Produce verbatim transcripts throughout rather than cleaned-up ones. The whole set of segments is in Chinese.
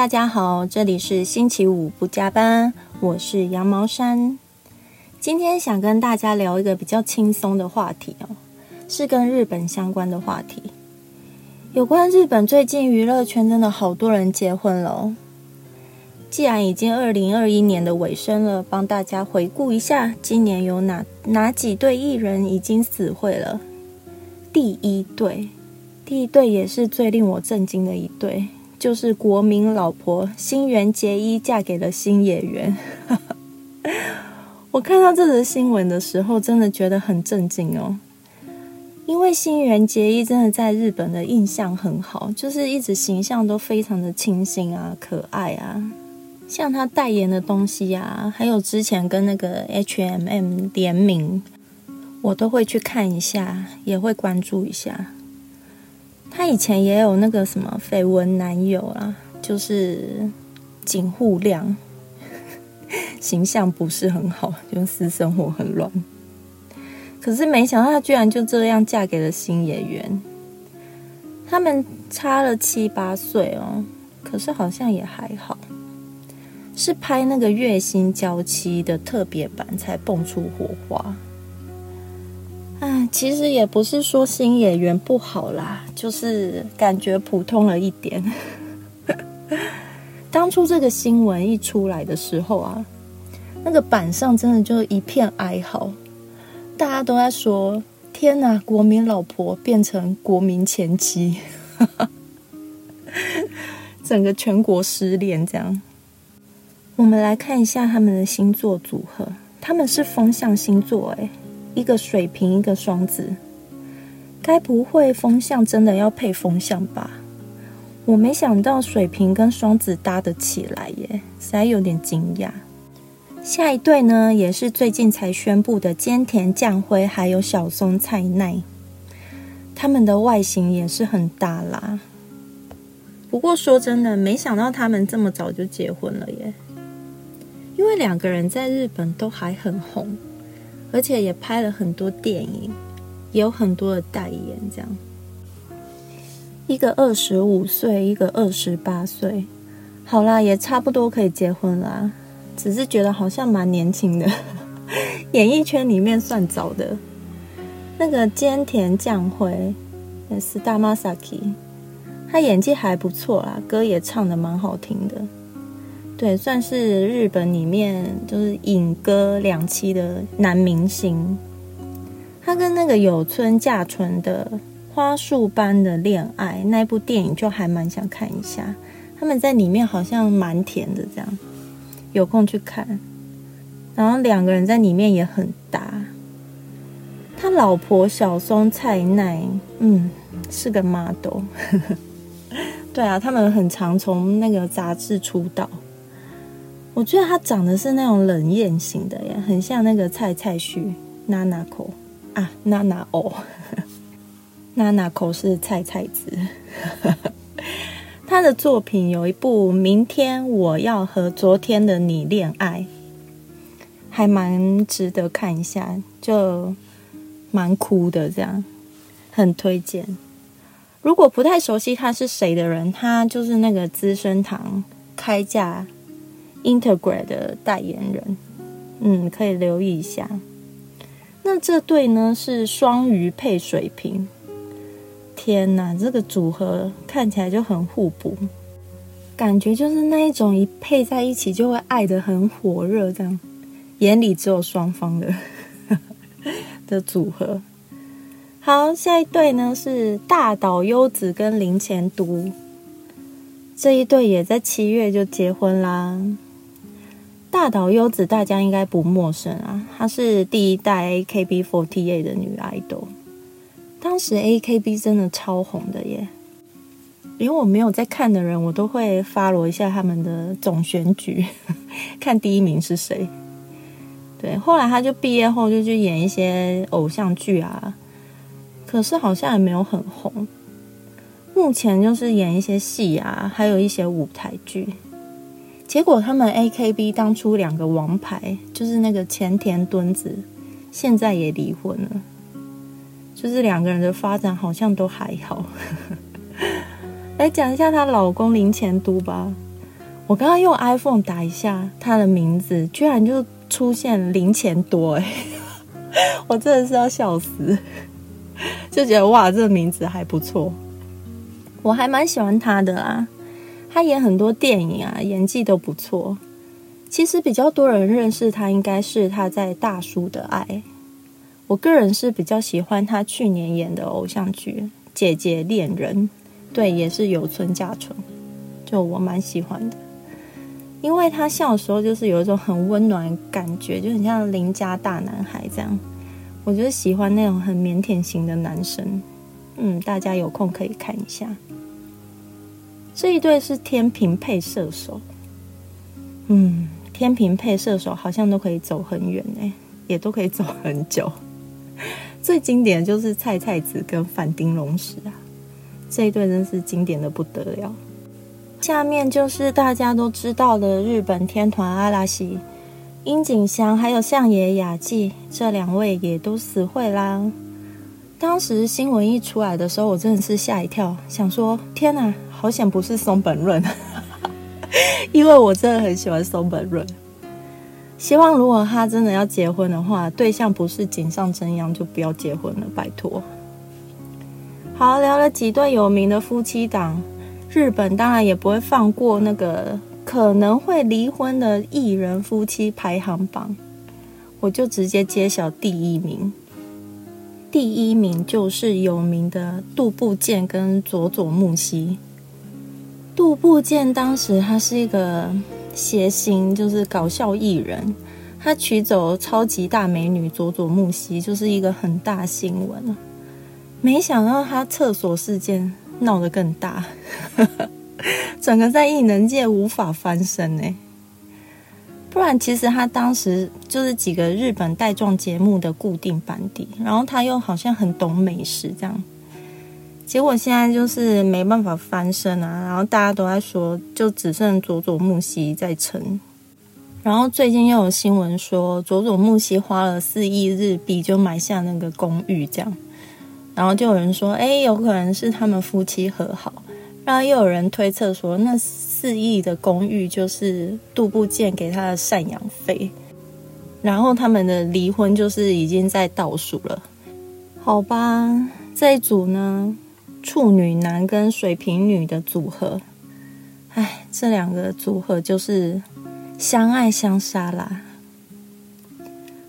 大家好，这里是星期五不加班，我是羊毛衫。今天想跟大家聊一个比较轻松的话题哦，是跟日本相关的话题。有关日本最近娱乐圈真的好多人结婚了哦。既然已经二零二一年的尾声了，帮大家回顾一下今年有哪哪几对艺人已经死会了。第一对，第一对也是最令我震惊的一对，就是国民老婆新垣结衣嫁给了星野源。我看到这则新闻的时候真的觉得很震惊哦，因为新垣结衣真的在日本的印象很好，就是一直形象都非常的清新啊、可爱啊，像他代言的东西啊，还有之前跟那个 H and M 联名，我都会去看一下，也会关注一下。他以前也有那个什么绯闻男友啊，就是井户亮，形象不是很好，就私生活很乱。可是没想到她居然就这样嫁给了星野源。他们差了七八岁哦，可是好像也还好。是拍那个月薪娇妻的特别版才蹦出火花。哎，其实也不是说星野源不好啦，就是感觉普通了一点。当初这个新闻一出来的时候啊，那个板上真的就一片哀嚎，大家都在说天哪，国民老婆变成国民前妻。整个全国失恋这样。我们来看一下他们的星座组合，他们是风象星座耶，一个水瓶一个双子，该不会风象真的要配风象吧？我没想到水瓶跟双子搭得起来耶，实在有点惊讶。下一对呢，也是最近才宣布的菅田将晖还有小松菜奈，他们的外形也是很搭啦。不过说真的，没想到他们这么早就结婚了耶，因为两个人在日本都还很红，而且也拍了很多电影，也有很多的代言这样。一个二十五岁，一个二十八岁，好啦，也差不多可以结婚啦。只是觉得好像蛮年轻的，演艺圈里面算早的。那个菅田将晖，是大马萨基，他演技还不错啦，歌也唱得蛮好听的。对，算是日本里面就是影歌两栖的男明星。他跟那个有村架纯的《花束般的恋爱》那部电影就还蛮想看一下，他们在里面好像蛮甜的这样，有空去看。然后两个人在里面也很搭。他老婆小松菜奈，嗯，是个 model。 对啊，他们很常从那个杂志出道。我觉得他长得是那种冷艳型的耶，很像那个菜菜绪娜娜口啊，娜娜哦，娜娜口是菜菜子。他的作品有一部《明天我要和昨天的你恋爱》，还蛮值得看一下，就蛮哭的这样，很推荐。如果不太熟悉他是谁的人，他就是那个资生堂开价Integrate 的代言人，嗯，可以留意一下。那这对呢是双鱼配水瓶，天哪，这个组合看起来就很互补，感觉就是那一种一配在一起就会爱得很火热这样，眼里只有双方的的组合。好，下一对呢是大岛优子跟林前都，这一对也在七月就结婚啦。大岛优子大家应该不陌生啊，她是第一代 A K B 四十八 的女 idol， 当时 A K B 真的超红的耶，连我没有在看的人我都会 follow 一下他们的总选举，看第一名是谁。对，后来她就毕业后就去演一些偶像剧啊，可是好像也没有很红，目前就是演一些戏啊，还有一些舞台剧。结果他们 A K B 当初两个王牌，就是那个前田敦子，现在也离婚了，就是两个人的发展好像都还好。来讲一下她老公林前都吧，我刚刚用 iPhone 打一下他的名字，居然就出现零钱多哎、欸，我真的是要笑死，就觉得哇，这名字还不错，我还蛮喜欢他的啦。他演很多电影啊，演技都不错。其实比较多人认识他，应该是他在《大叔的爱》。我个人是比较喜欢他去年演的偶像剧《姐姐恋人》，对，也是有村架纯，就我蛮喜欢的。因为他笑的时候就是有一种很温暖的感觉，就很像邻家大男孩这样。我就是喜欢那种很腼腆型的男生。嗯，大家有空可以看一下。这一对是天平配射手。嗯，天平配射手好像都可以走很远欸，也都可以走很久。最经典的就是蔡蔡子跟反町隆史啊，这一对真是经典的不得了。下面就是大家都知道的日本天团阿拉西，樱井翔还有相野雅纪，这两位也都死会啦。当时新闻一出来的时候，我真的是吓一跳，想说天哪，好险不是松本润。因为我真的很喜欢松本润，希望如果他真的要结婚的话，对象不是井上真央就不要结婚了，拜托。好，聊了几对有名的夫妻档，日本当然也不会放过那个可能会离婚的艺人夫妻排行榜，我就直接揭晓第一名。第一名就是有名的渡部建跟佐佐木希。渡部建当时他是一个谐星，就是搞笑艺人，他娶走超级大美女佐佐木希，就是一个很大新闻。没想到他厕所事件闹得更大，整个在艺能界无法翻身欸。不然其实他当时就是几个日本带状节目的固定班底，然后他又好像很懂美食这样。结果现在就是没办法翻身啊，然后大家都在说就只剩佐佐木希在撑。然后最近又有新闻说佐佐木希花了四亿日币就买下那个公寓这样，然后就有人说哎，有可能是他们夫妻和好，然后又有人推测说那四亿的公寓就是渡部建给他的赡养费，然后他们的离婚就是已经在倒数了。好吧，这一组呢，处女男跟水瓶女的组合，哎，这两个组合就是相爱相杀啦。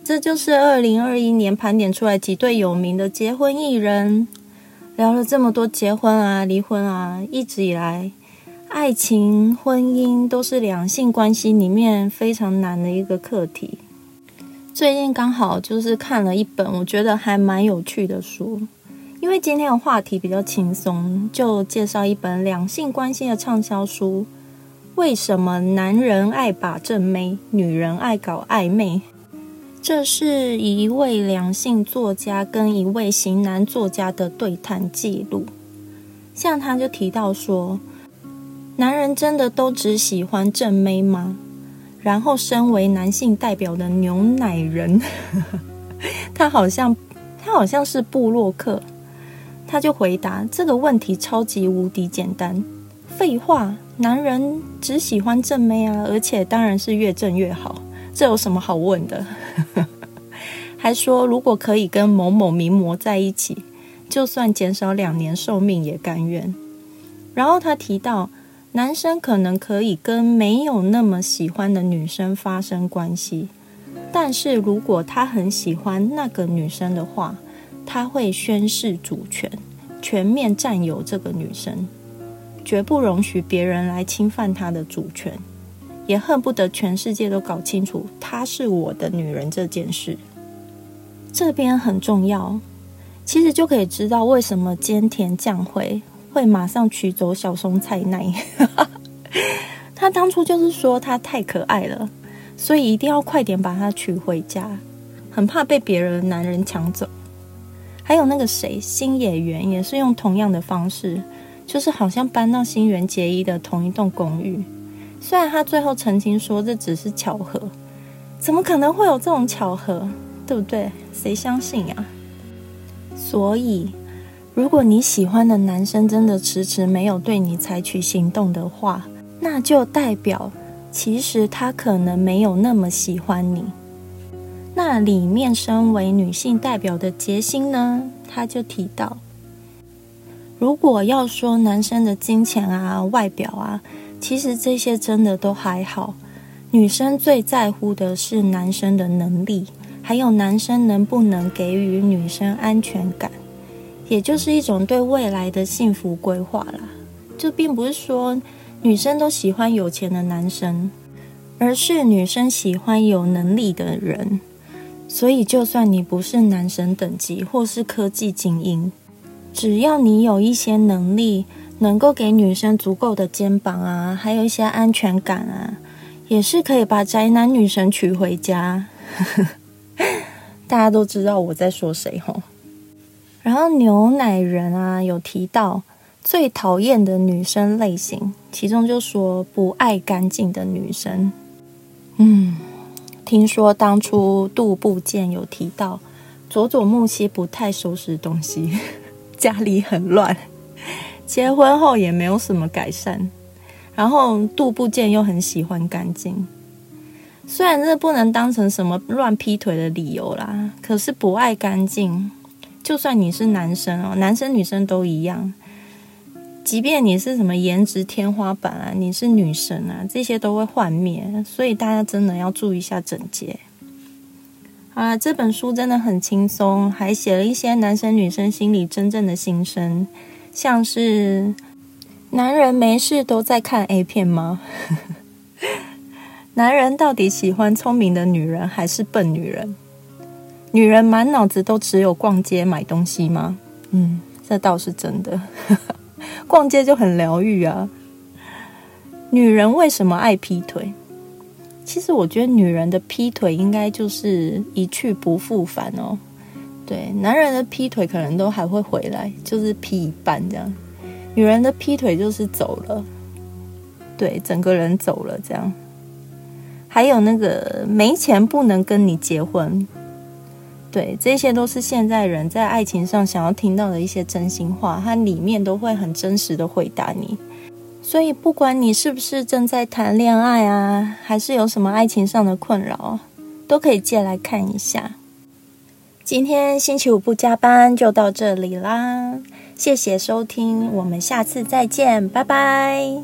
这就是二零二一年盘点出来几对有名的结婚艺人。聊了这么多结婚啊离婚啊，一直以来爱情婚姻都是两性关系里面非常难的一个课题。最近刚好就是看了一本我觉得还蛮有趣的书，因为今天的话题比较轻松，就介绍一本两性关系的畅销书，为什么男人爱把正妹，女人爱搞暧昧。这是一位两性作家跟一位型男作家的对谈记录。像他就提到说，男人真的都只喜欢正妹吗？然后身为男性代表的牛奶人他好像他好像是部落客，他就回答这个问题超级无敌简单，废话，男人只喜欢正妹啊，而且当然是越正越好，这有什么好问的还说如果可以跟某某名模在一起，就算减少两年寿命也甘愿。然后他提到男生可能可以跟没有那么喜欢的女生发生关系，但是如果他很喜欢那个女生的话，他会宣示主权，全面占有这个女生，绝不容许别人来侵犯他的主权，也恨不得全世界都搞清楚她是我的女人这件事。这边很重要，其实就可以知道为什么菅田将晖会马上取走小松菜奈他当初就是说他太可爱了，所以一定要快点把他娶回家，很怕被别人的男人抢走。还有那个谁星野源也是用同样的方式，就是好像搬到新垣结衣的同一栋公寓，虽然他最后澄清说这只是巧合，怎么可能会有这种巧合，对不对？谁相信啊？所以如果你喜欢的男生真的迟迟没有对你采取行动的话，那就代表其实他可能没有那么喜欢你。那里面身为女性代表的杰心呢，他就提到，如果要说男生的金钱啊、外表啊，其实这些真的都还好，女生最在乎的是男生的能力，还有男生能不能给予女生安全感，也就是一种对未来的幸福规划啦。就并不是说女生都喜欢有钱的男生，而是女生喜欢有能力的人。所以就算你不是男神等级或是科技精英，只要你有一些能力，能够给女生足够的肩膀啊，还有一些安全感啊，也是可以把宅男女神娶回家。大家都知道我在说谁吼。然后牛奶人啊有提到最讨厌的女生类型，其中就说不爱干净的女生。嗯，听说当初杜部件有提到佐佐木希不太收拾东西，家里很乱，结婚后也没有什么改善，然后杜部件又很喜欢干净。虽然这不能当成什么乱劈腿的理由啦，可是不爱干净，就算你是男生哦，男生女生都一样，即便你是什么颜值天花板啊，你是女神啊，这些都会幻灭，所以大家真的要注意一下整洁。好啦，这本书真的很轻松，还写了一些男生女生心里真正的心声，像是男人没事都在看 A 片吗？男人到底喜欢聪明的女人还是笨女人？女人满脑子都只有逛街买东西吗？嗯，这倒是真的。逛街就很疗愈啊。女人为什么爱劈腿？其实我觉得女人的劈腿应该就是一去不复返哦。对，男人的劈腿可能都还会回来，就是劈一半这样。女人的劈腿就是走了，对，整个人走了这样。还有那个没钱不能跟你结婚，对，这些都是现在人在爱情上想要听到的一些真心话，它里面都会很真实的回答你。所以不管你是不是正在谈恋爱啊，还是有什么爱情上的困扰，都可以借来看一下。今天星期五不加班就到这里啦，谢谢收听，我们下次再见，拜拜。